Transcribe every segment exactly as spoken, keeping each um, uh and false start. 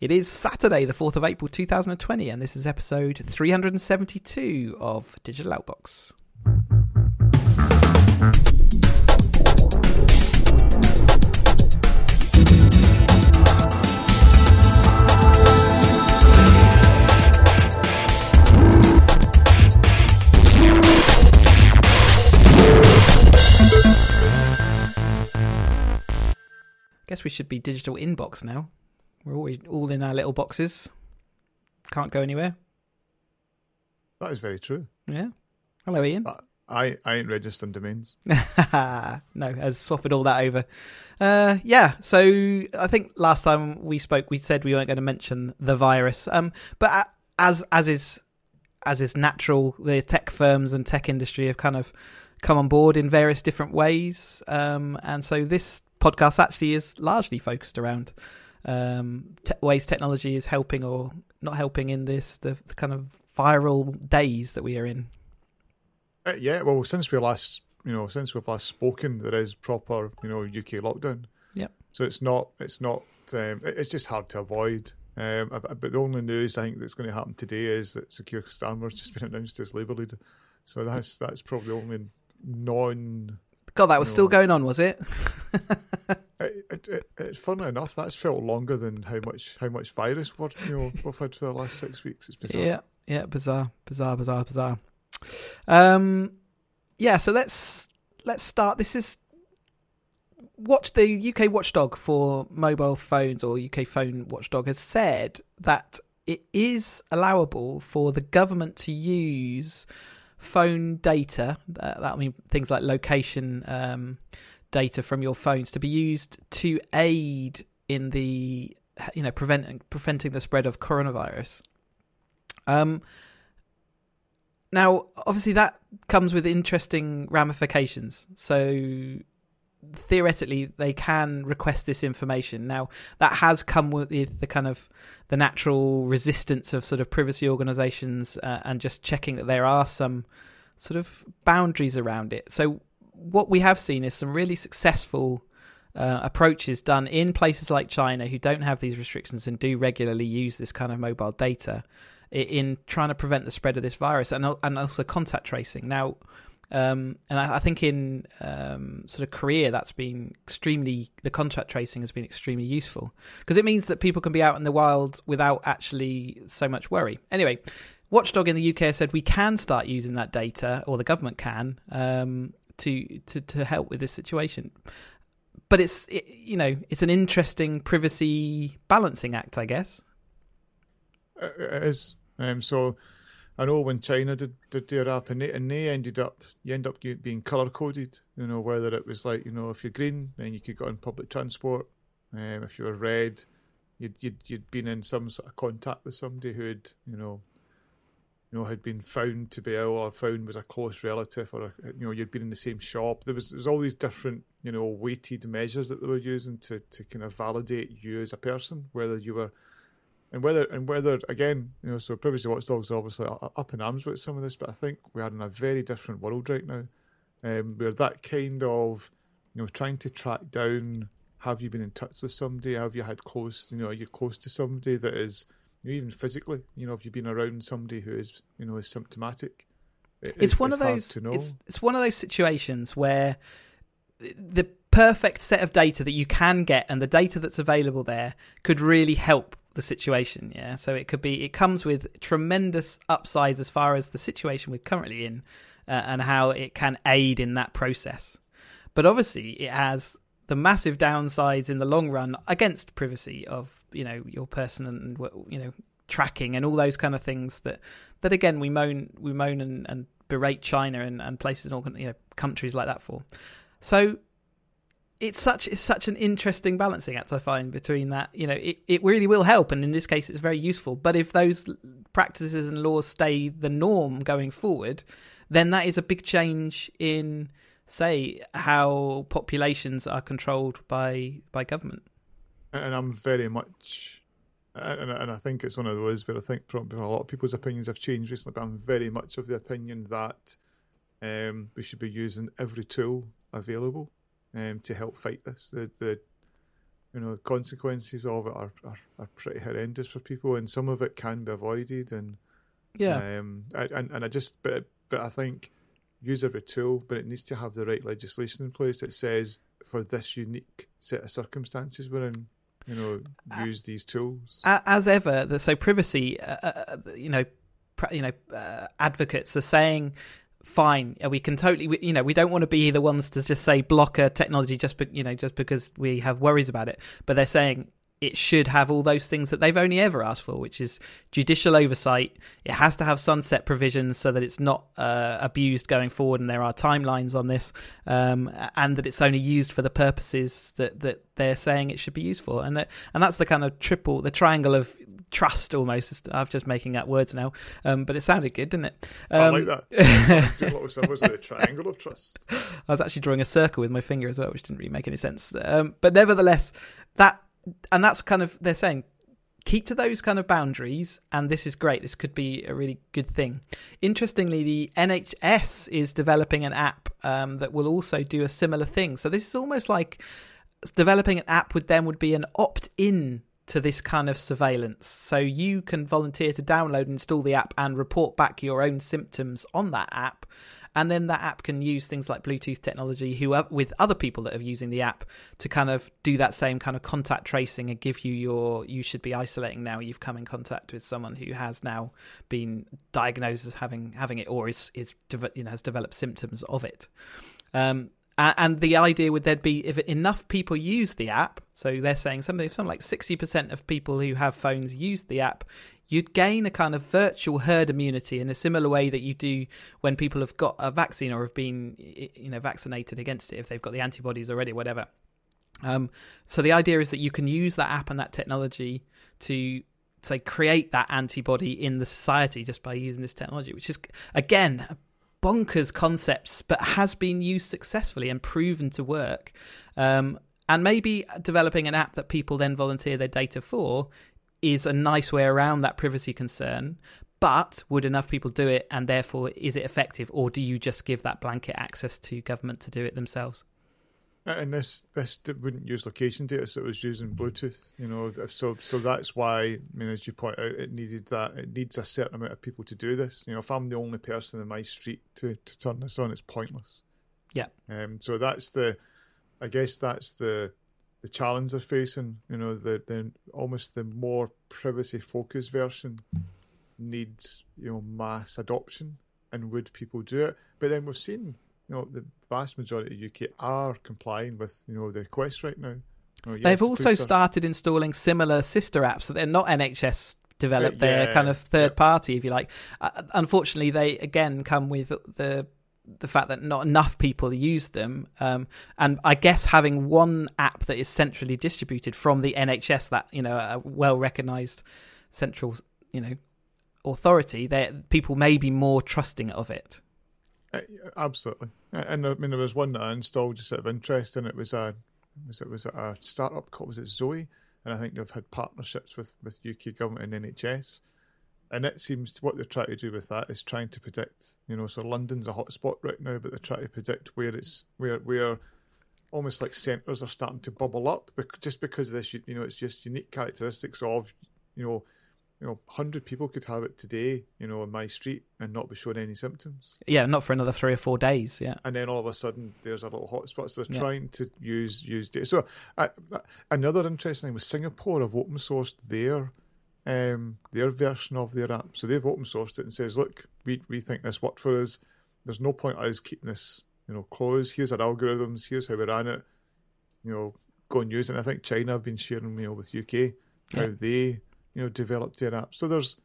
It is Saturday, the fourth of April, two thousand twenty, and this is episode three hundred seventy-two of Digital Outbox. Guess we should be digital inbox now. We're always all in our little boxes. Can't go anywhere. That is very true. Yeah. Hello, Ian. Uh, I, I ain't registering domains. No, has swapped all that over. Uh, yeah, so I think last time we spoke, we said we weren't going to mention the virus. Um, but as as is as is natural, the tech firms and tech industry have kind of come on board in various different ways. Um, and so this podcast actually is largely focused around um, te- ways technology is helping or not helping in this, the, the kind of viral days that we are in. Uh, yeah, well, since we last, you know, since we've last spoken, there is proper, you know, U K lockdown. Yep. So it's not, it's not, um, it's just hard to avoid. Um, but the only news I think that's going to happen today is that Keir Starmer's just been announced as Labour leader. So that's that's probably the only non. God, that was you know, still going on, was it? it, it, it, it? Funnily enough, that's felt longer than how much how much virus we're, you know, we've had for the last six weeks. It's bizarre. Yeah, yeah, bizarre, bizarre, bizarre, bizarre. Um, yeah, so let's let's start. This is watch the U K watchdog for mobile phones, or U K phone watchdog, has said that it is allowable for the government to use phone data, uh, that means things like location um, data from your phones, to be used to aid in the, you know, preventing preventing the spread of coronavirus. Um. Now, obviously, that comes with interesting ramifications. So theoretically, they can request this information. Now, that has come with the, the kind of the natural resistance of sort of privacy organisations uh, and just checking that there are some sort of boundaries around it. So what we have seen is some really successful uh, approaches done in places like China, who don't have these restrictions and do regularly use this kind of mobile data in trying to prevent the spread of this virus, and and also contact tracing. Now, um, and I, I think in um, sort of Korea, that's been extremely, the contact tracing has been extremely useful, because it means that people can be out in the wild without actually so much worry. Anyway, Watchdog in the U K said we can start using that data, or the government can, um, to, to to help with this situation. But it's, it, you know, it's an interesting privacy balancing act, I guess. It is. Um, so I know when China did, did their app, and they, and they ended up, you end up being colour-coded, you know, whether it was like, you know, if you're green, then you could go on public transport. Um, if you were red, you'd, you'd you'd been in some sort of contact with somebody who had, you know, you know, had been found to be ill, or found was a close relative, or, you know, you'd been in the same shop. There was, there was all these different, you know, weighted measures that they were using to, to kind of validate you as a person, whether you were... And whether, and whether again, you know, so privacy watchdogs are obviously up in arms with some of this, but I think we are in a very different world right now, um, where that kind of, you know, trying to track down, have you been in touch with somebody? Have you had close, you know, are you close to somebody that is, you know, even physically, you know, have you been around somebody who is, you know, is symptomatic? It, it's, it's one it's of those, it's, it's one of those situations where the perfect set of data that you can get, and the data that's available there, could really help the situation. Yeah, so it could be, it comes with tremendous upsides as far as the situation we're currently in, uh, and how it can aid in that process, but obviously it has the massive downsides in the long run against privacy of, you know, your person, and, you know, tracking and all those kind of things that that again we moan we moan and, and berate China and, and places in, you know, countries like that for. So It's such it's such an interesting balancing act, I find, between that, you know, it, it really will help, and in this case it's very useful, but if those practices and laws stay the norm going forward, then that is a big change in, say, how populations are controlled by by government. And I'm very much, and and I think it's one of those where I think probably a lot of people's opinions have changed recently, but I'm very much of the opinion that um, we should be using every tool available Um, to help fight this. The, the you know, the consequences of it are, are, are pretty horrendous for people, and some of it can be avoided. And yeah, um, I, and and I just but but I think use every tool, but it needs to have the right legislation in place that says for this unique set of circumstances we're in, you know, use these tools. As ever, the, so privacy, uh, you know, pr- you know, uh, advocates are saying, fine, we can totally, we, you know, we don't want to be the ones to just say block a technology just, be, you know, just because we have worries about it. But they're saying it should have all those things that they've only ever asked for, which is judicial oversight. It has to have sunset provisions so that it's not uh, abused going forward, and there are timelines on this, um, and that it's only used for the purposes that, that they're saying it should be used for. And that, and that's the kind of triple, the triangle of trust almost. I'm just making up words now, um, but it sounded good, didn't it? Um, I like that. I was the triangle of trust. I was actually drawing a circle with my finger as well, which didn't really make any sense. Um, but nevertheless, that... And that's kind of, they're saying, keep to those kind of boundaries, and this is great. This could be a really good thing. Interestingly, the N H S is developing an app um, that will also do a similar thing. So this is almost like developing an app with them would be an opt-in to this kind of surveillance. So you can volunteer to download and install the app and report back your own symptoms on that app. And then that app can use things like Bluetooth technology who are, with other people that are using the app to kind of do that same kind of contact tracing and give you your, you should be isolating now. You've come in contact with someone who has now been diagnosed as having having it or is, is you know, has developed symptoms of it. Um, and the idea would then be if enough people use the app, so they're saying something, if something like sixty percent of people who have phones use the app, you'd gain a kind of virtual herd immunity in a similar way that you do when people have got a vaccine or have been, you know, vaccinated against it, if they've got the antibodies already, whatever. Um, so the idea is that you can use that app and that technology to, say, create that antibody in the society just by using this technology, which is, again, a bonkers concept, but has been used successfully and proven to work. Um, and maybe developing an app that people then volunteer their data for is a nice way around that privacy concern, but would enough people do it, and therefore is it effective, or do you just give that blanket access to government to do it themselves? And this this wouldn't use location data, so it was using Bluetooth, you know. So so that's why, I mean, as you point out, it needed that. It needs a certain amount of people to do this. You know, if I'm the only person in my street to, to turn this on, it's pointless. Yeah. Um. So that's the, I guess that's the. the challenge they're facing, you know, the, the almost the more privacy-focused version needs, you know, mass adoption, and would people do it? But then we've seen, you know, the vast majority of U K are complying with, you know, the requests right now. Oh, yes, they've also started installing similar sister apps, so they're not N H S developed, uh, yeah, they're kind of third-party, yeah. if you like. Uh, unfortunately, they, again, come with the... the fact that not enough people use them, um, and I guess having one app that is centrally distributed from the N H S, that, you know, a well-recognised central, you know, authority, that people may be more trusting of it. Uh, absolutely, and I mean there was one that I installed just out of interest, and it was a was it was a startup called was it Zoe, and I think they've had partnerships with with U K government and N H S. And it seems what they're trying to do with that is trying to predict, you know, so London's a hotspot right now, but they're trying to predict where it's, where, where almost like centres are starting to bubble up, just because of this, you know, it's just unique characteristics of, you know, you know, one hundred people could have it today, you know, on my street and not be showing any symptoms. Yeah, not for another three or four days, yeah. And then all of a sudden, there's a little hotspot. So they're yeah. trying to use, use data. So uh, another interesting thing was Singapore have open-sourced their Um, their version of their app. So they've open sourced it and says, look, we, we think this worked for us. There's no point us keeping this, you know, closed. Here's our algorithms. Here's how we ran it. You know, go and use it. And I think China have been sharing, you know, with U K how yeah. they, you know, developed their app. So there's,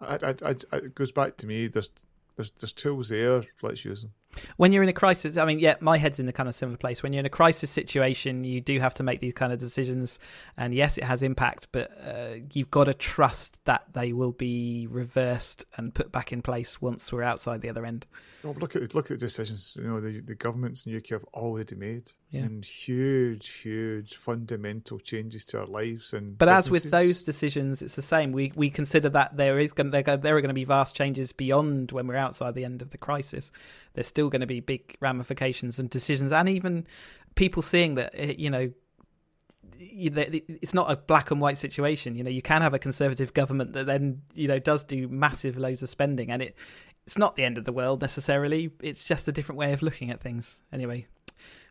I, I, I, it goes back to me, there's, there's, there's tools there. Let's use them. When you're in a crisis, I mean, yeah, my head's in the kind of similar place. When you're in a crisis situation, you do have to make these kind of decisions. And yes, it has impact, but uh, you've got to trust that they will be reversed and put back in place once we're outside the other end. Well, look at look at the decisions, you know, the, the governments in the U K have already made. Yeah. And huge, huge fundamental changes to our lives and. But businesses. As with those decisions, it's the same. We we consider that there is going there are going to be vast changes beyond when we're outside the end of the crisis. There's still going to be big ramifications and decisions, and even people seeing that, you know, it's not a black and white situation. You know, you can have a Conservative government that then, you know, does do massive loads of spending, and it it's not the end of the world necessarily. It's just a different way of looking at things. Anyway,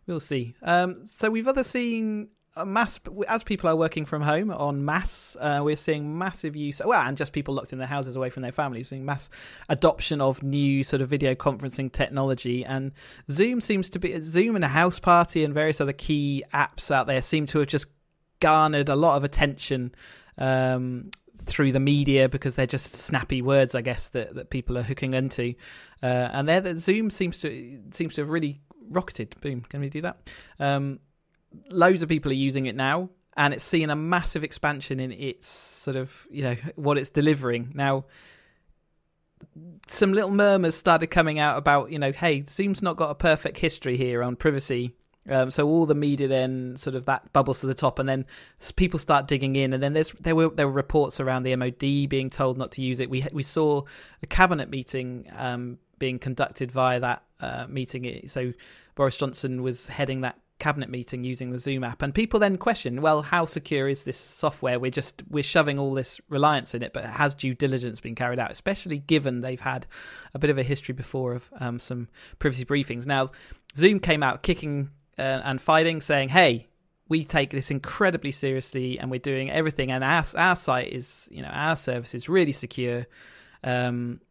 we'll see. Um, so we've other seen a mass, as people are working from home on mass, uh, we're seeing massive use. Well, and just people locked in their houses away from their families, seeing mass adoption of new sort of video conferencing technology. And Zoom seems to be Zoom and a house party and various other key apps out there seem to have just garnered a lot of attention um, through the media, because they're just snappy words, I guess, that, that people are hooking into. Uh, and there, that Zoom seems to seems to have really rocketed. Boom! Can we do that? Um, loads of people are using it now, and it's seeing a massive expansion in its sort of, you know, what it's delivering. Now, some little murmurs started coming out about, you know, hey, Zoom's not got a perfect history here on privacy. Um, so all the media then sort of that bubbles to the top, and then people start digging in. And then there's there were there were reports around the M O D being told not to use it. We we saw a cabinet meeting um, being conducted via that uh, meeting. So Boris Johnson was heading that cabinet meeting using the Zoom app, and people then question, well, how secure is this software? We're just we're shoving all this reliance in it, but has due diligence been carried out? Especially given they've had a bit of a history before of um, some privacy briefings. Now, Zoom came out kicking. And fighting, saying, hey, we take this incredibly seriously, and we're doing everything, and our, our site is, you know, our service is really secure. Um,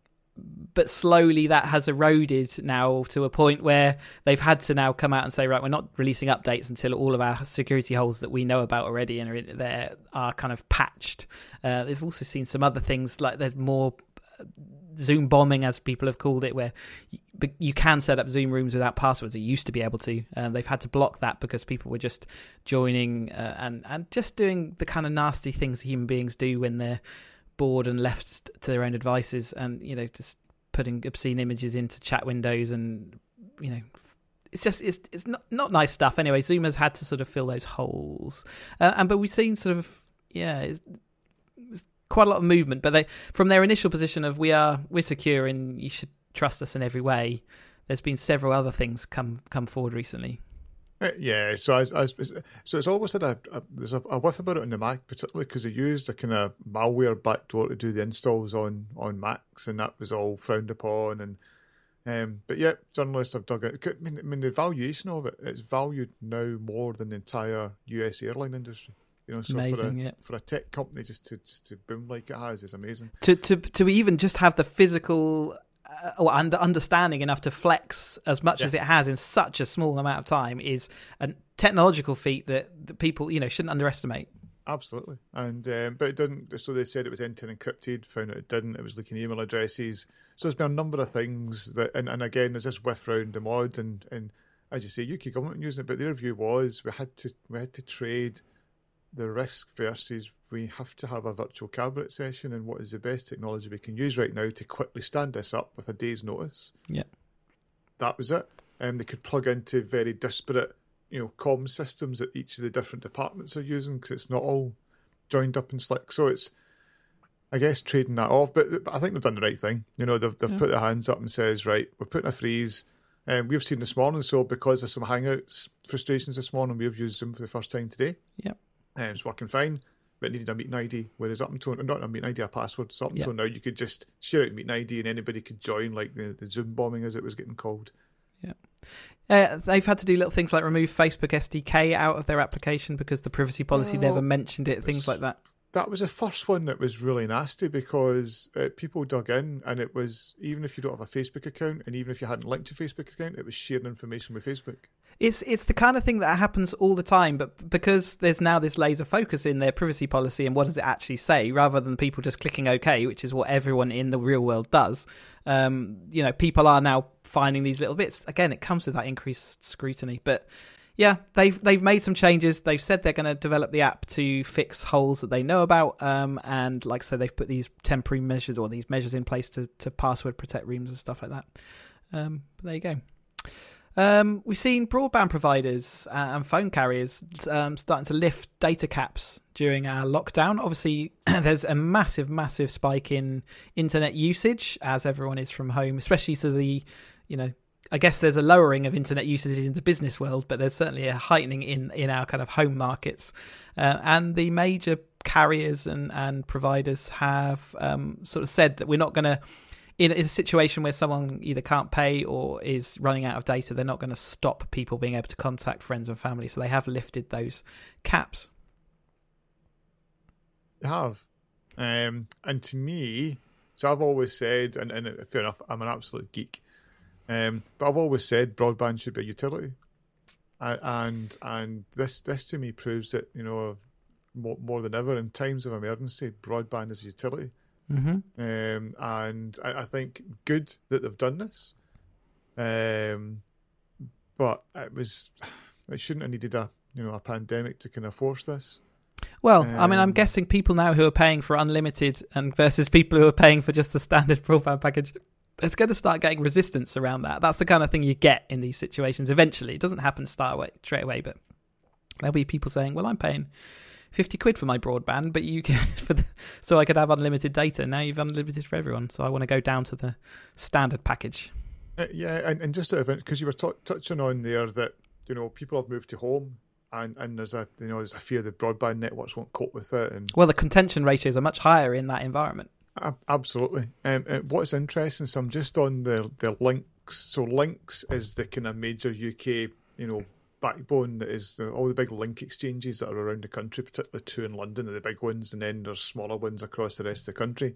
but slowly that has eroded now to a point where they've had to now come out and say, right, we're not releasing updates until all of our security holes that we know about already and are there are kind of patched. Uh, they've also seen some other things, like there's more Zoom bombing, as people have called it, where you can set up Zoom rooms without passwords. It used to be able to. Um, they've had to block that because people were just joining uh, and and just doing the kind of nasty things human beings do when they're bored and left to their own devices, and, you know, just putting obscene images into chat windows, and, you know, it's just it's it's not not nice stuff. Anyway, Zoom has had to sort of fill those holes, uh, and but we've seen sort of yeah. It's, quite a lot of movement, but they, from their initial position of we are we're secure and you should trust us in every way, there's been several other things come come forward recently. Uh, yeah, so I, I, so it's almost had a, a there's a, a whiff about it on the Mac, particularly because they used a kind of malware backdoor to do the installs on on Macs, and that was all frowned upon. And um, but yeah, journalists have dug it. I mean, I mean, the valuation of it, it's valued now more than the entire U S airline industry. You know, so amazing, for a, yeah. for a tech company just to just to boom like it has is amazing. To to to even just have the physical uh, or under, understanding enough to flex as much yeah. as it has in such a small amount of time is a technological feat that, that people, you know, shouldn't underestimate. Absolutely, and um, but it didn't. So they said it was end-to-end encrypted. Found out it didn't. It was looking at email addresses. So there's been a number of things that, and, and again, there's this whiff round the mod, and and as you say, U K government using it, but their view was we had to we had to trade the risk versus we have to have a virtual cabinet session, and what is the best technology we can use right now to quickly stand this up with a day's notice. Yeah, that was it. And um, they could plug into very disparate, you know, comm systems that each of the different departments are using, because it's not all joined up in Slack. So it's, I guess, trading that off. But, but I think they've done the right thing. You know, they've they've yeah. put their hands up and says, right, we're putting a freeze. And um, we've seen this morning. So because of some Hangouts frustrations this morning, we've used Zoom for the first time today. Yeah. Um, it's working fine, but it needed a meeting I D. Whereas up until not a meeting I D, a password. So up until yeah. now, you could just share out a meeting I D, and anybody could join, like the, the Zoom bombing, as it was getting called. Yeah, uh, they've had to do little things like remove Facebook S D K out of their application because the privacy policy well, never mentioned it. Things like that. That was the first one that was really nasty, because uh, people dug in, and it was, even if you don't have a Facebook account, and even if you hadn't linked to your Facebook account, it was sharing information with Facebook. It's it's the kind of thing that happens all the time, but because there's now this laser focus in their privacy policy and what does it actually say, rather than people just clicking OK, which is what everyone in the real world does, um, you know, people are now finding these little bits. Again, it comes with that increased scrutiny. But yeah, they've they've made some changes. They've said they're going to develop the app to fix holes that they know about. Um, and like I said, they've put these temporary measures or these measures in place to, to password protect rooms and stuff like that. Um, but there you go. Um, we've seen broadband providers and phone carriers um, starting to lift data caps during our lockdown. Obviously, there's a massive, massive spike in internet usage as everyone is from home, especially to the, you know, I guess there's a lowering of internet usage in the business world, but there's certainly a heightening in, in our kind of home markets. Uh, and the major carriers and, and providers have um, sort of said that we're not going to, in a situation where someone either can't pay or is running out of data, they're not going to stop people being able to contact friends and family. So they have lifted those caps. They have. Um, and to me, so I've always said, and, and fair enough, I'm an absolute geek. Um, but I've always said broadband should be a utility, and and, and this this to me proves that, you know, more, more than ever in times of emergency, broadband is a utility. Mm-hmm. Um, and I, I think good that they've done this, um, but it was it shouldn't have needed a you know a pandemic to kind of force this. Well, um, I mean, I'm guessing people now who are paying for unlimited and versus people who are paying for just the standard broadband package, it's going to start getting resistance around that. That's the kind of thing you get in these situations eventually. It doesn't happen start away, straight away, but there'll be people saying, well, I'm paying fifty quid for my broadband, but you can, for the, so I could have unlimited data. Now you've unlimited for everyone, so I want to go down to the standard package. Uh, yeah, and, and just because you were t- touching on there that, you know, people have moved to home. And, and there's a you know there's a fear that broadband networks won't cope with it. And well, the contention ratios are much higher in that environment. Absolutely. Um, and what's interesting, so I'm just on the the links. So links is the kind of major U K you know backbone that is the, all the big link exchanges that are around the country, particularly two in London are the big ones, and then there's smaller ones across the rest of the country.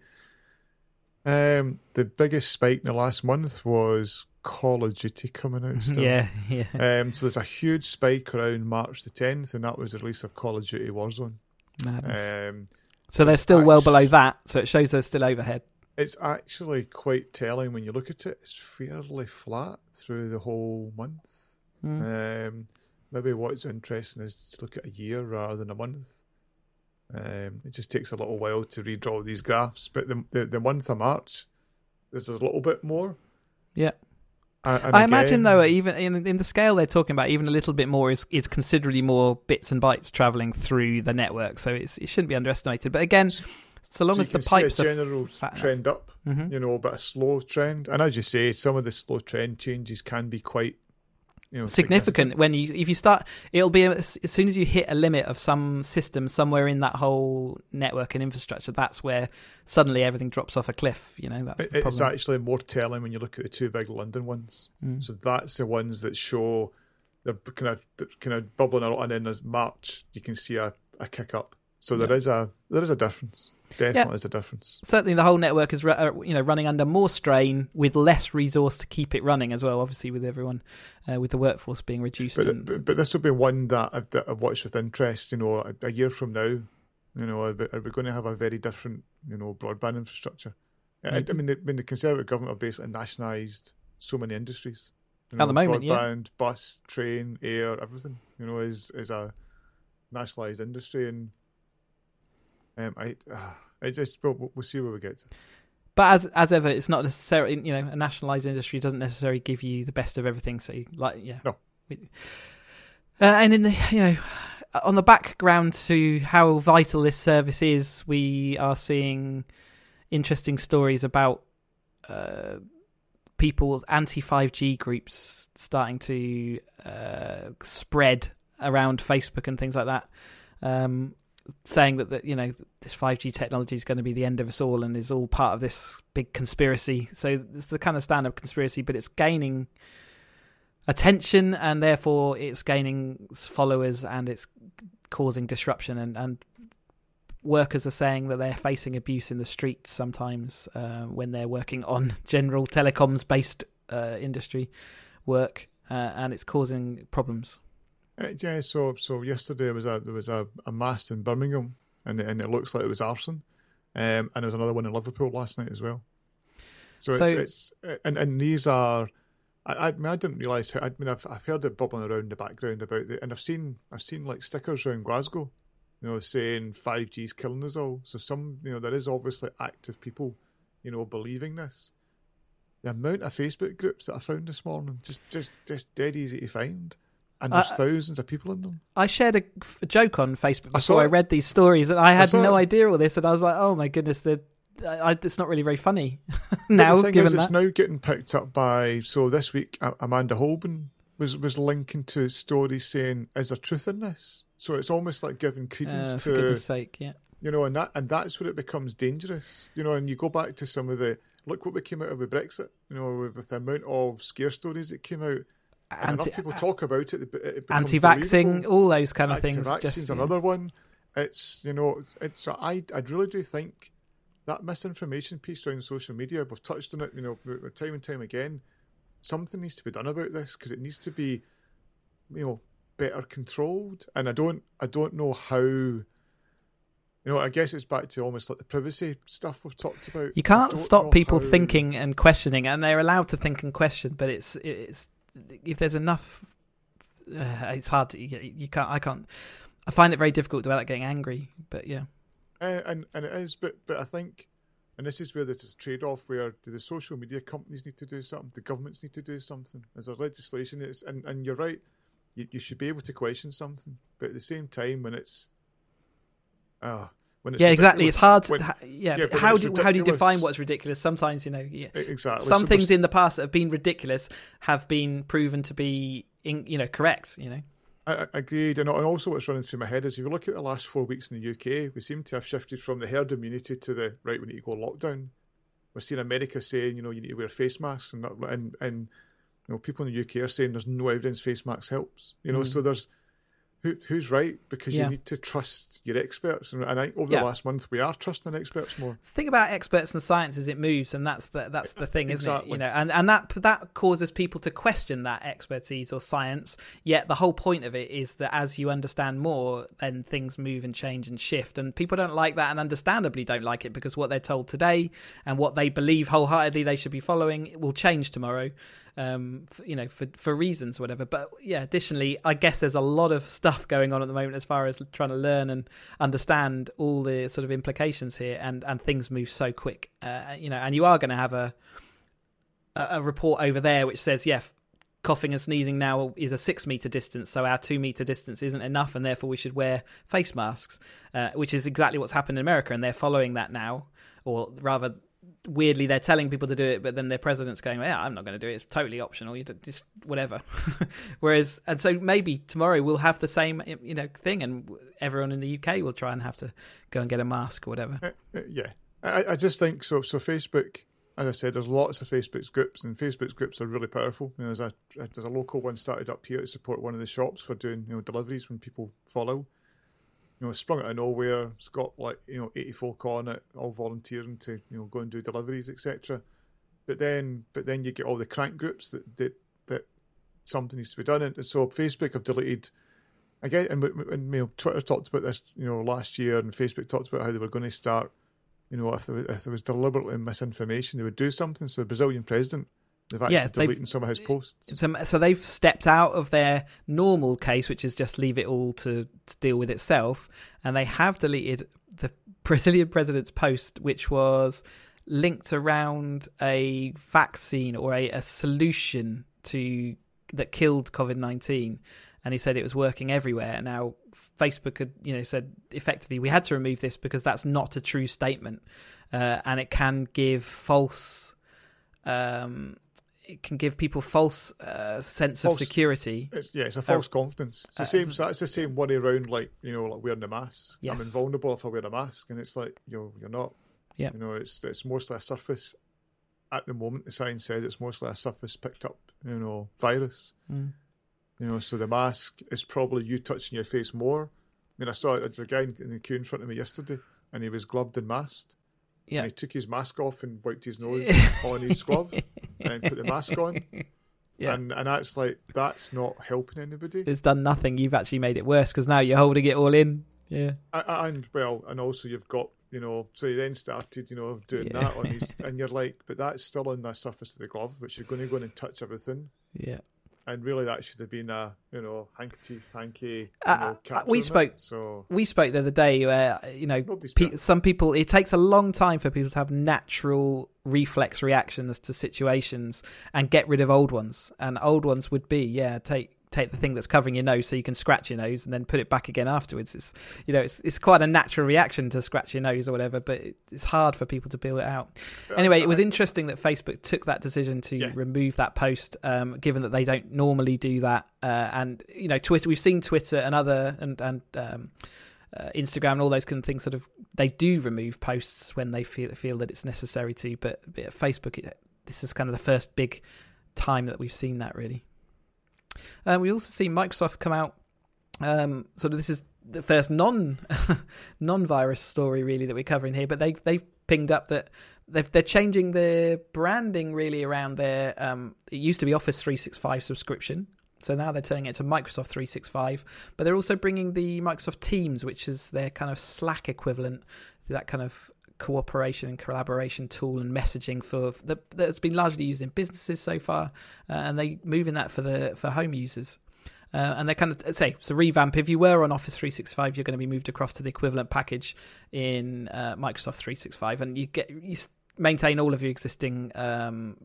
Um, the biggest spike in the last month was Call of Duty coming out still. Yeah, yeah. Um, so there's a huge spike around March the tenth, and that was the release of Call of Duty Warzone. Madness. Um, so they're still actually, well below that, so it shows they're still overhead. It's actually quite telling when you look at it. It's fairly flat through the whole month. Mm. Um, maybe what's interesting is to look at a year rather than a month. Um, it just takes a little while to redraw these graphs, but the the, the month of March, there's a little bit more. Yeah. And, and I again, imagine, though, even in, in the scale they're talking about, even a little bit more is, is considerably more bits and bytes traveling through the network, so it's, it shouldn't be underestimated. But again, so long so as the pipes are... you can see a general trend up, mm-hmm. you know, but a slow trend. And as you say, some of the slow trend changes can be quite... You know, significant. significant when you if you start it'll be as soon as you hit a limit of some system somewhere in that whole network and infrastructure, that's where suddenly everything drops off a cliff. You know that's it, the it's actually more telling when you look at the two big London ones. Mm. So that's the ones that show they're kind of they're kind of bubbling out, and then there's March you can see a, a kick up. So there yeah. is a there is a difference. Definitely, yeah. is a difference. Certainly, the whole network is you know running under more strain with less resource to keep it running as well. Obviously, with everyone, uh, with the workforce being reduced. But, and... but, but this will be one that I've, that I've watched with interest. You know, a, a year from now, you know, are, are we going to have a very different, you know, broadband infrastructure? Mm-hmm. I, I mean, the, I mean, the Conservative government have basically nationalised so many industries. You know, At the moment, broadband, yeah. bus, train, air, everything. You know, is is a nationalised industry and. Um, I, uh, I just we'll, we'll see where we get to. But as as ever, it's not necessarily you know a nationalised industry doesn't necessarily give you the best of everything. So you, like yeah, no. Uh, and in the you know on the background to how vital this service is, we are seeing interesting stories about uh, people anti five G groups starting to uh, spread around Facebook and things like that. Um, saying that, that you know this five G technology is going to be the end of us all and is all part of this big conspiracy. So it's the kind of stand-up conspiracy, but it's gaining attention and therefore it's gaining followers and it's causing disruption, and, and workers are saying that they're facing abuse in the streets sometimes uh, when they're working on general telecoms-based uh, industry work uh, and it's causing problems. Yeah, so so yesterday there was a there was a, a mast in Birmingham, and and it looks like it was arson, um, and there was another one in Liverpool last night as well. So, so it's it's and, and these are, I I, mean, I didn't realise how I mean I've I've heard it bubbling around the background about it, and I've seen I've seen like stickers around Glasgow, you know, saying five G's killing us all. So some you know there is obviously active people, you know, believing this. The amount of Facebook groups that I found this morning just just just dead easy to find. And there's uh, thousands of people in them. I shared a, a joke on Facebook before I, I read these stories, and I had I no it. idea all this, and I was like, oh my goodness, the I, it's not really very funny now. The thing given is, that. It's now getting picked up by. So this week, Amanda Holden was was linking to stories saying, "Is there truth in this?" So it's almost like giving credence uh, to. For goodness' sake, yeah. You know, and that and that's where it becomes dangerous. You know, and you go back to some of the look what we came out of with Brexit. You know, with, with the amount of scare stories that came out. And Anti- enough people talk about it. it Anti-vaxxing, all those kind of things. Anti-vaxxing's yeah. another one. It's you know, it's, it's I I really do think. That misinformation piece around social media, we've touched on it, you know, time and time again. Something needs to be done about this because it needs to be, you know, better controlled. And I don't, I don't know how. You know, I guess it's back to almost like the privacy stuff we've talked about. You can't stop people how... thinking and questioning, and they're allowed to think and question. But it's, it's if there's enough, uh, it's hard to you, you can't. I can't. I find it very difficult without getting angry. But yeah. Uh, and and it is, but but I think, and this is where there's a trade-off. Where do the social media companies need to do something? The governments need to do something. There's a legislation. It's and, and you're right. You you should be able to question something, but at the same time, when it's, ah, uh, when it's yeah, exactly. It's hard. To, when, ha- yeah, yeah how do how do you define what's ridiculous? Sometimes you know, yeah, exactly. Some so things in the past that have been ridiculous have been proven to be, in, you know, correct. You know. I agreed, and also what's running through my head is if you look at the last four weeks in the U K, we seem to have shifted from the herd immunity to the right. We need to go lockdown. We're seeing America saying, you know, you need to wear face masks, and that, and and you know, people in the U K are saying there's no evidence face masks helps. You know, mm. so there's who who's right because yeah. you need to trust your experts, and, and I, over yeah. the last month we are trusting experts more. The thing about experts and science is it moves, and that's the that's the thing, isn't exactly. it? You know, and and that that causes people to question that expertise or science. Yet the whole point of it is that as you understand more, then things move and change and shift, and people don't like that, and understandably don't like it because what they're told today and what they believe wholeheartedly they should be following will change tomorrow. Um, you know, for for reasons or whatever. But yeah, additionally, I guess there's a lot of stuff going on at the moment as far as trying to learn and understand all the sort of implications here, and, and things move so quick, uh, you know, and you are going to have a a report over there which says, yeah, coughing and sneezing now is a six metre distance, so our two metre distance isn't enough, and therefore we should wear face masks, uh, which is exactly what's happened in America, and they're following that now, or rather... weirdly they're telling people to do it, but then their president's going, yeah, I'm not going to do it, it's totally optional, you just whatever. Whereas, and so maybe tomorrow we'll have the same, you know, thing, and everyone in the U K will try and have to go and get a mask or whatever. uh, uh, yeah I, I just think so so Facebook, as I said, there's lots of Facebook's groups, and Facebook's groups are really powerful. You know, there's a there's a local one started up here to support one of the shops for doing, you know, deliveries when people follow. You know, sprung out of nowhere. It's got like, you know, eighty folk on it, all volunteering to, you know, go and do deliveries, et cetera. But then, but then you get all the crank groups that that, that something needs to be done. And so Facebook have deleted again, and, and you know, Twitter talked about this, you know, last year, and Facebook talked about how they were going to start, you know, if there was, if there was deliberately misinformation, they would do something. So the Brazilian president. They've actually yeah, deleted some of his posts. A, so they've stepped out of their normal case, which is just leave it all to, to deal with itself. And they have deleted the Brazilian president's post, which was linked around a vaccine or a, a solution to that killed COVID nineteen. And he said it was working everywhere. Now, Facebook had, you know, said effectively we had to remove this because that's not a true statement. Uh, and it can give false... Um, it can give people false uh, sense false, of security. It's, yeah, it's a false uh, confidence. It's the same. Uh, so that's the same worry around, like, you know, like wearing a mask. Yes. I'm invulnerable if I wear a mask, and it's like you're you're not. Yeah. You know, it's it's mostly a surface. At the moment, the science says it's mostly a surface picked up, you know, virus. Mm. You know, so the mask is probably you touching your face more. I mean, I saw a guy in the queue in front of me yesterday, and he was gloved and masked. Yeah. And he took his mask off and wiped his nose on his glove and put the mask on. Yeah. And and that's like, that's not helping anybody. It's done nothing. You've actually made it worse because now you're holding it all in. Yeah. And well, and also you've got, you know, so he then started, you know, doing yeah. that on his, and you're like, but that's still on the surface of the glove, which you're going to go in and touch everything. Yeah. And really, that should have been a, you know, handkerchief, hanky. You know, uh, we spoke. It, so. We spoke the other day where, you know, pe- some people. It takes a long time for people to have natural reflex reactions to situations and get rid of old ones. And old ones would be, yeah, take take the thing that's covering your nose so you can scratch your nose and then put it back again afterwards. It's, you know, it's it's quite a natural reaction to scratch your nose or whatever, but it, it's hard for people to build it out. Anyway, it was interesting that Facebook took that decision to yeah. remove that post, um, given that they don't normally do that. Uh, and, you know, Twitter, we've seen Twitter and other and, and um, uh, Instagram and all those kind of things sort of, they do remove posts when they feel feel that it's necessary to, but, but at Facebook, it, this is kind of the first big time that we've seen that, really. Uh, we also see Microsoft come out, um, sort of, this is the first non, non-virus story really that we're covering here, but they, they've pinged up that they've, they're changing their branding really around their, um, it used to be Office three sixty-five subscription. So now they're turning it to Microsoft three sixty-five, but they're also bringing the Microsoft Teams, which is their kind of Slack equivalent, that kind of cooperation and collaboration tool and messaging for that that's been largely used in businesses so far, uh, and they moving that for the for home users, uh, and they kind of say it's a revamp. If you were on Office three sixty-five, you're going to be moved across to the equivalent package in uh, Microsoft three sixty-five, and you get you maintain all of your existing um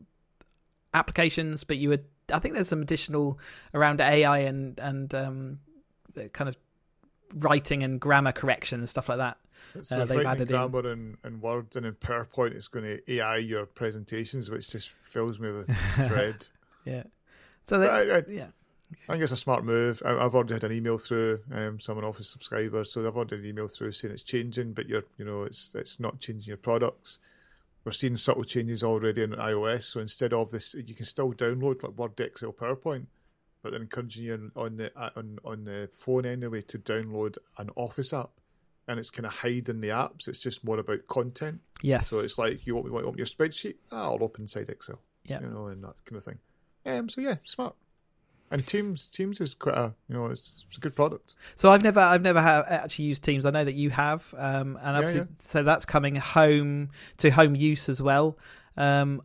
applications, but you would I think there's some additional around A I and and um kind of writing and grammar correction and stuff like that. So uh, they've added grammar in. And, and words, and in PowerPoint it's going to A I your presentations, which just fills me with dread. Yeah, so they, I, I, yeah, I think it's a smart move. I, I've already had an email through um, some Office subscribers, so they've already had an email through saying it's changing, but you're, you know, it's it's not changing your products. We're seeing subtle changes already in iOS, so instead of this, you can still download like Word, Excel, PowerPoint. But they're encouraging you on the on on the phone anyway to download an Office app, and it's kind of hiding the apps. It's just more about content. Yes. So it's like you want me to open your spreadsheet? Ah, I'll open inside Excel. Yeah. You know, and that kind of thing. Um. So yeah, smart. And Teams Teams is quite a you know it's, it's a good product. So I've never I've never have actually used Teams. I know that you have. Um. And obviously, yeah, yeah. so that's coming home to home use as well. Um.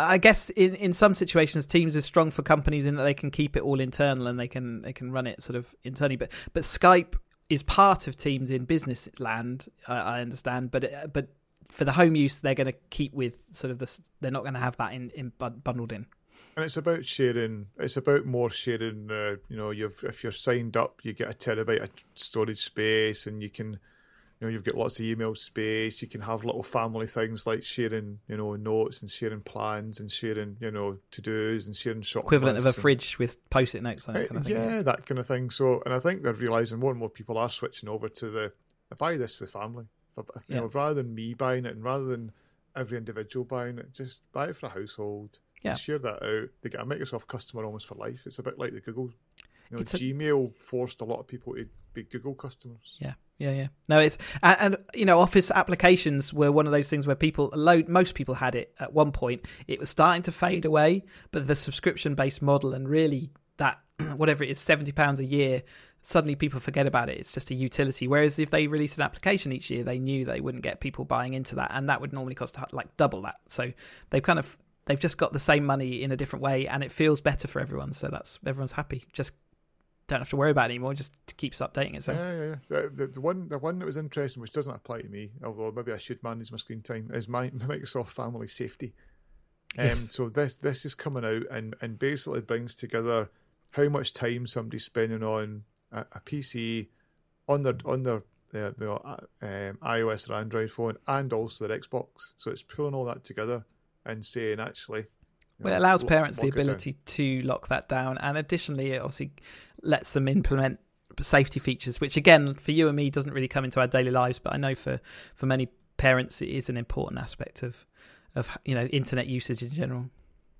I guess in, in some situations, Teams is strong for companies in that they can keep it all internal and they can they can run it sort of internally. But but Skype is part of Teams in business land, I, I understand. But it, but for the home use, they're going to keep with sort of this. They're not going to have that in, in bundled in. And it's about sharing. It's about more sharing. Uh, you know, you've if you're signed up, you get a terabyte of storage space, and you can. You know, you've got lots of email space. You can have little family things like sharing, you know, notes and sharing plans and sharing, you know, to-dos and sharing short equivalent of a and, fridge with post-it notes. That it, kind of thing, yeah, yeah, that kind of thing. So, and I think they're realising more and more people are switching over to the I buy this for the family. I, you yeah. know, rather than me buying it and rather than every individual buying it, just buy it for a household. Yeah, and share that out. They get a Microsoft customer almost for life. It's a bit like the Google. You know, a, Gmail forced a lot of people to be Google customers. Yeah, yeah, yeah. No, it's and, and you know, Office applications were one of those things where people, load most people had it at one point. It was starting to fade away, but the subscription-based model and really that whatever it is, seventy pounds a year, suddenly people forget about it. It's just a utility. Whereas if they released an application each year, they knew they wouldn't get people buying into that, and that would normally cost like double that. So they've kind of they've just got the same money in a different way, and it feels better for everyone. So that's everyone's happy. Just don't have to worry about it anymore, just keeps updating itself. Yeah, yeah, yeah. The, the, one, the one that was interesting, which doesn't apply to me, although maybe I should manage my screen time, is my Microsoft Family Safety. Um, yes. So this this is coming out and, and basically brings together how much time somebody's spending on a, a P C, on their, on their uh, you know, um, iOS or Android phone, and also their Xbox. So it's pulling all that together and saying, actually... Well, it allows parents the ability to lock that down, and additionally, it obviously lets them implement safety features, which again, for you and me, doesn't really come into our daily lives. But I know for, for many parents, it is an important aspect of of you know internet usage in general.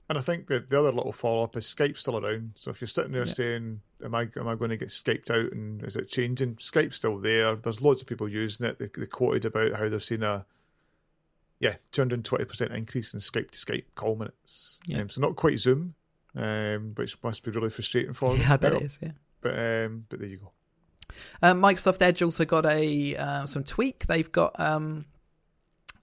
And I think that the other little follow up is Skype's still around. So if you're sitting there yeah. saying, "Am I am I going to get Skyped out?" and is it changing? Skype's still there. There's loads of people using it. They, they quoted about how they've seen a. Yeah, two hundred twenty percent increase in Skype to Skype call minutes. Yeah. Um, so not quite Zoom, um, which must be really frustrating for them. Yeah, I bet it is, yeah. But, um, but there you go. Uh, Microsoft Edge also got a uh, some tweak. They've got um,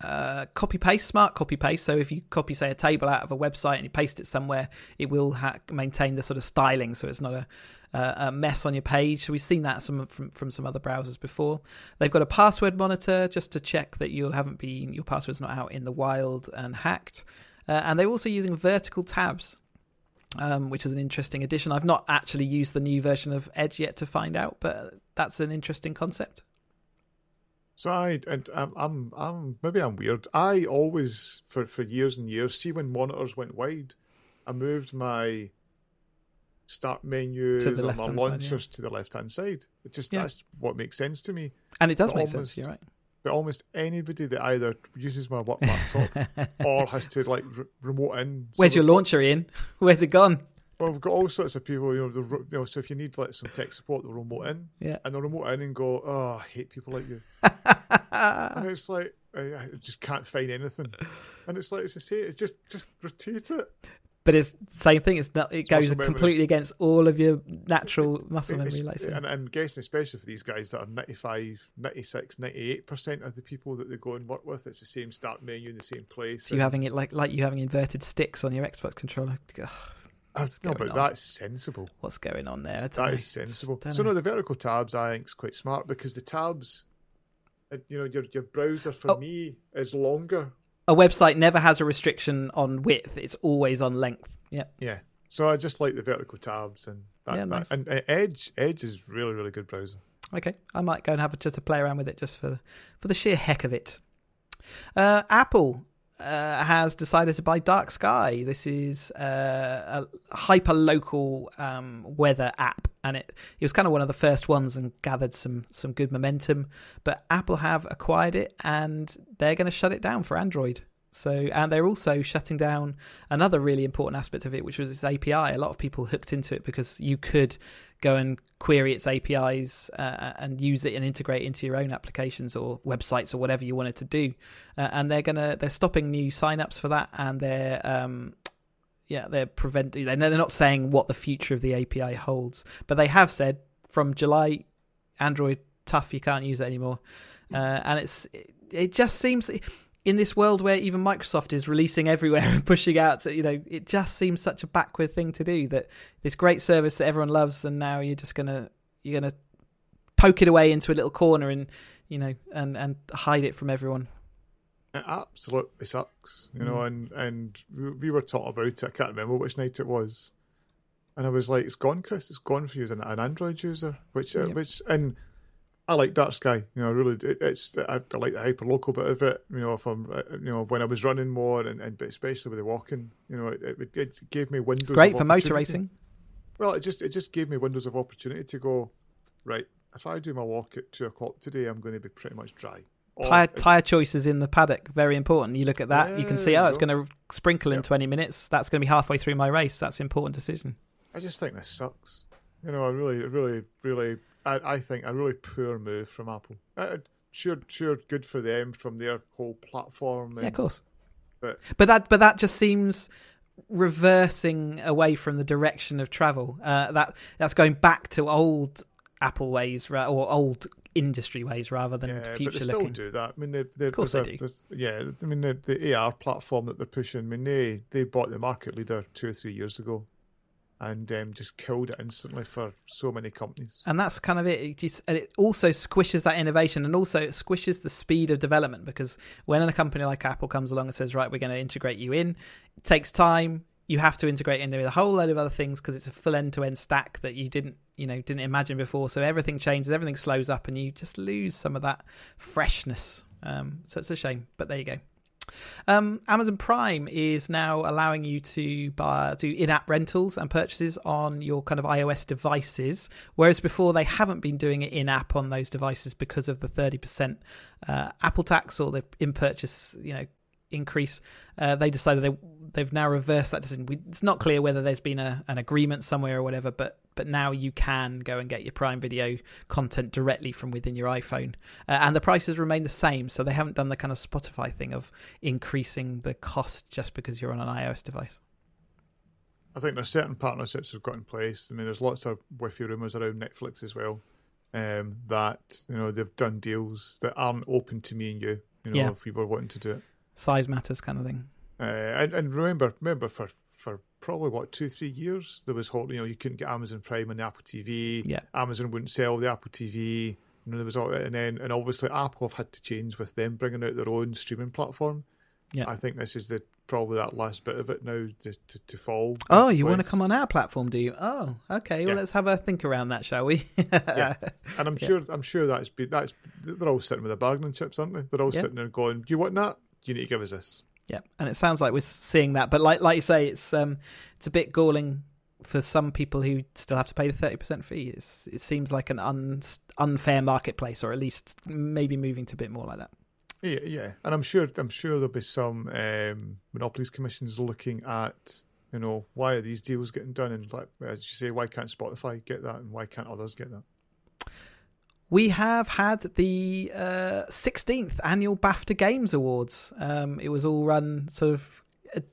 uh, copy-paste, smart copy-paste. So if you copy, say, a table out of a website and you paste it somewhere, it will ha- maintain the sort of styling, so it's not a... Uh, a mess on your page. So we've seen that some from from some other browsers before. They've got a password monitor just to check that you haven't been your password's not out in the wild and hacked. Uh, and they're also using vertical tabs. um, which is an interesting addition. I've not actually used the new version of Edge yet to find out, but that's an interesting concept. So I and I'm, I'm I'm maybe I'm weird. I always for, for years and years, see when monitors went wide, I moved my start menu to the or my launchers side, yeah. to the left hand side. It just yeah. that's what makes sense to me. And it does but make almost, sense. You're right. But almost anybody that either uses my work laptop or has to like re- remote in. So where's your launcher, Ian? Where's it gone? Well, we've got all sorts of people, you know, the, you know, so if you need like some tech support, they'll remote in. Yeah. And they'll remote in and go, oh, I hate people like you. And it's like, I, I just can't find anything. And it's like, as I say, it's just, just rotate it. But it's the same thing. It's not, it goes completely against all of your natural it, muscle memory. Like and I'm guessing, especially for these guys that are ninety-five, ninety-six, ninety-eight percent of the people that they go and work with, it's the same start menu in the same place. So you having it like, like you having inverted sticks on your Xbox controller. No, but on? That's sensible. What's going on there? That know. Is sensible. So know. No, the vertical tabs I think is quite smart because the tabs, you know, your your browser for oh. me is longer. A website never has a restriction on width; it's always on length. Yeah. Yeah. So I just like the vertical tabs and that, yeah, nice. that. and uh, Edge. Edge is really really good browser. Okay, I might go and have a, just a play around with it just for for the sheer heck of it. Uh, Apple. Uh, has decided to buy Dark Sky. This is uh, a hyper-local um, weather app, and it, it was kind of one of the first ones and gathered some some good momentum. But Apple have acquired it, and they're going to shut it down for Android. So, and they're also shutting down another really important aspect of it, which was its A P I. A lot of people hooked into it because you could go and query its A P Is uh, and use it and integrate it into your own applications or websites or whatever you wanted to do. Uh, and they're gonna they're stopping new signups for that, and they're um, yeah they're preventing. They're not saying what the future of the A P I holds, but they have said from July, Android tough, you can't use it anymore. Uh, and it's it, it just seems. It, in this world where even Microsoft is releasing everywhere and pushing out, so, you know, it just seems such a backward thing to do. That this great service that everyone loves, and now you're just gonna you're gonna poke it away into a little corner, and you know, and, and hide it from everyone. It absolutely sucks, you mm. know. And and we were talking about it. I can't remember which night it was, and I was like, "It's gone, Chris. It's gone for you as an, an Android user." Which uh, yep. which and. I like Dark Sky, you know. Really, it, it's I, I like the hyperlocal bit of it. You know, if I'm, you know, when I was running more, and, and but especially with the walking, you know, it, it, it gave me windows. It's great of for motor racing. Well, it just it just gave me windows of opportunity to go. Right, if I do my walk at two o'clock today, I'm going to be pretty much dry. Tire, tire choices in the paddock, very important. You look at that, yeah, you can see, oh, it's going to sprinkle in yeah. twenty minutes. That's going to be halfway through my race. That's an important decision. I just think this sucks. You know, I really, really, really. I, I think a really poor move from Apple. Uh, sure, sure, good for them from their whole platform. And, yeah, of course. But, but that, but that just seems reversing away from the direction of travel. Uh, that that's going back to old Apple ways or old industry ways rather than yeah, future but they looking. They still do that. I mean, they, they, of course they a, do. Yeah, I mean the, the A R platform that they're pushing. I mean, they they bought the market leader two or three years ago. And um, just killed it instantly for so many companies. And that's kind of it. It, just, and it also squishes that innovation, and also it squishes the speed of development, because when a company like Apple comes along and says, right, we're going to integrate you in, it takes time. You have to integrate into a whole load of other things because it's a full end-to-end stack that you didn't, you know, didn't imagine before. So everything changes, everything slows up, and you just lose some of that freshness. Um, so it's a shame, but there you go. Um, Amazon Prime is now allowing you to buy, do in-app rentals and purchases on your kind of iOS devices, whereas before they haven't been doing it in-app on those devices because of the thirty percent uh, Apple tax or the in-purchase, you know, increase. Uh, they decided they they've now reversed that decision. We, it's not clear whether there's been a, an agreement somewhere or whatever, but but now you can go and get your Prime Video content directly from within your iPhone, uh, and the prices remain the same. So they haven't done the kind of Spotify thing of increasing the cost just because you're on an iOS device. I think there's certain partnerships have got in place. I mean, there's lots of whiffy rumours around Netflix as well, um, that you know they've done deals that aren't open to me and you. You know, yeah. if we were wanting to do it. Size matters kind of thing. Uh, and, and remember, remember for, for probably, what, two, three years, there was, whole, you know, you couldn't get Amazon Prime on the Apple T V. Yeah. Amazon wouldn't sell the Apple T V. And, there was all, and then, and obviously Apple have had to change with them bringing out their own streaming platform. Yeah. I think this is the probably that last bit of it now to, to, to fall. Oh, you place. want to come on our platform, do you? Oh, okay. Yeah. Well, let's have a think around that, shall we? yeah. And I'm yeah. sure I'm sure that's be, that's they're all sitting with their bargaining chips, aren't they? They're all yeah. sitting there going, "Do you want that? Do you need to give us this?" Yeah. And it sounds like we're seeing that, but like like you say, it's um it's a bit galling for some people who still have to pay the thirty percent fee. It's, it seems like an un, unfair marketplace, or at least maybe moving to a bit more like that. Yeah, yeah, and I'm sure I'm sure there'll be some um, monopolies commissions looking at, you know, why are these deals getting done, and like as you say, why can't Spotify get that, and why can't others get that? We have had the uh, sixteenth annual BAFTA Games Awards. Um, it was all run sort of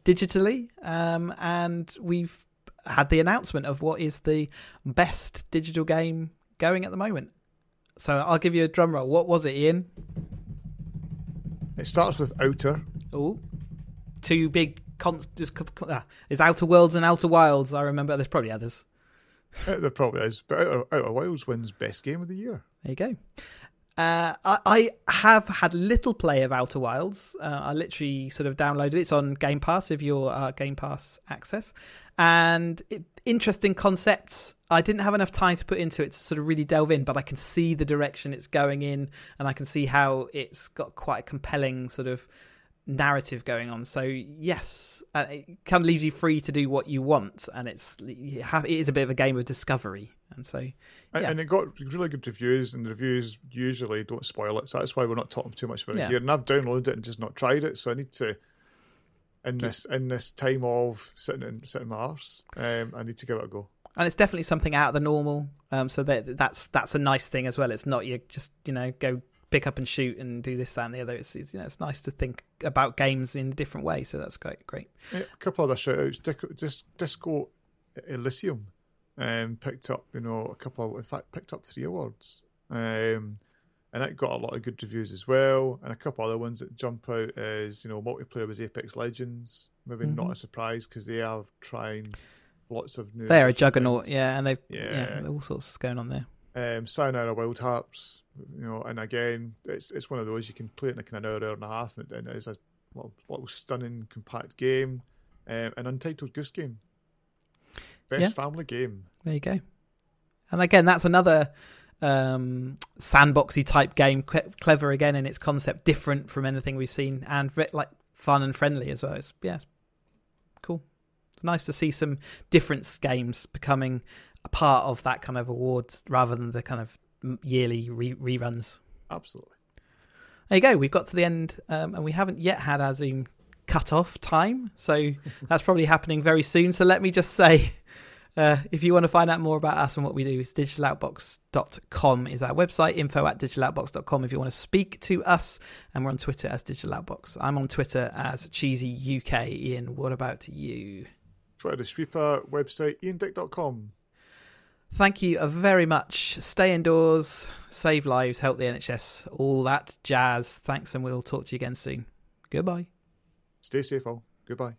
digitally, um, and we've had the announcement of what is the best digital game going at the moment. So I'll give you a drum roll. What was it, Ian? It starts with Outer. Oh, two big... Con- is Outer Worlds and Outer Wilds. I remember. There's probably others. There probably is. But Outer, Outer Wilds wins best game of the year. There you go. Uh, I, I have had little play of Outer Wilds. Uh, I literally sort of downloaded it. It's on Game Pass, if you're uh, Game Pass access. And it, interesting concepts. I didn't have enough time to put into it to sort of really delve in, but I can see the direction it's going in, and I can see how it's got quite a compelling sort of narrative going on. So yes, uh, it kind of leaves you free to do what you want, and it's you have, it is a bit of a game of discovery. And so, yeah. And it got really good reviews, and the reviews usually don't spoil it. So that's why we're not talking too much about yeah. it here. And I've downloaded it and just not tried it, so I need to. In Keep. this in this time of sitting in sitting in my arse, um, I need to give it a go. And it's definitely something out of the normal. Um, so that that's that's a nice thing as well. It's not you just you know go pick up and shoot and do this that and the other. It's, it's you know it's nice to think about games in a different way. So that's great, great. Yeah, a couple other shout outs. Disco, Disco Elysium um, picked up you know a couple of in fact picked up three awards. Um, And it got a lot of good reviews as well. And a couple other ones that jump out is, you know, multiplayer was Apex Legends. Maybe mm-hmm. not a surprise because they are trying lots of new... They're a juggernaut, things. yeah. And they've yeah. yeah, all sorts going on there. Um, Sayonara Wild Hearts, you know, and again, it's it's one of those you can play it in like an hour, hour and a half, and it is a little, little stunning, compact game. Um, an Untitled Goose Game. Best yeah. family game. There you go. And again, that's another... Um, sandboxy type game, clever again in its concept, different from anything we've seen, and like fun and friendly as well. It's, yeah, it's cool. It's nice to see some different games becoming a part of that kind of awards rather than the kind of yearly re- reruns. Absolutely. There you go. We've got to the end, um, and we haven't yet had our Zoom cut-off time, so that's probably happening very soon. So let me just say. Uh, if you want to find out more about us and what we do, it's digital outbox dot com is our website, info at digital outbox dot com if you want to speak to us, and we're on Twitter as digitaloutbox. I'm on Twitter as cheesy U K. Ian, what about you? Twitter the Sweeper, website ian dick dot com. Thank you very much. Stay indoors, save lives, help the N H S, all that jazz. Thanks, and we'll talk to you again soon. Goodbye. Stay safe all. Goodbye.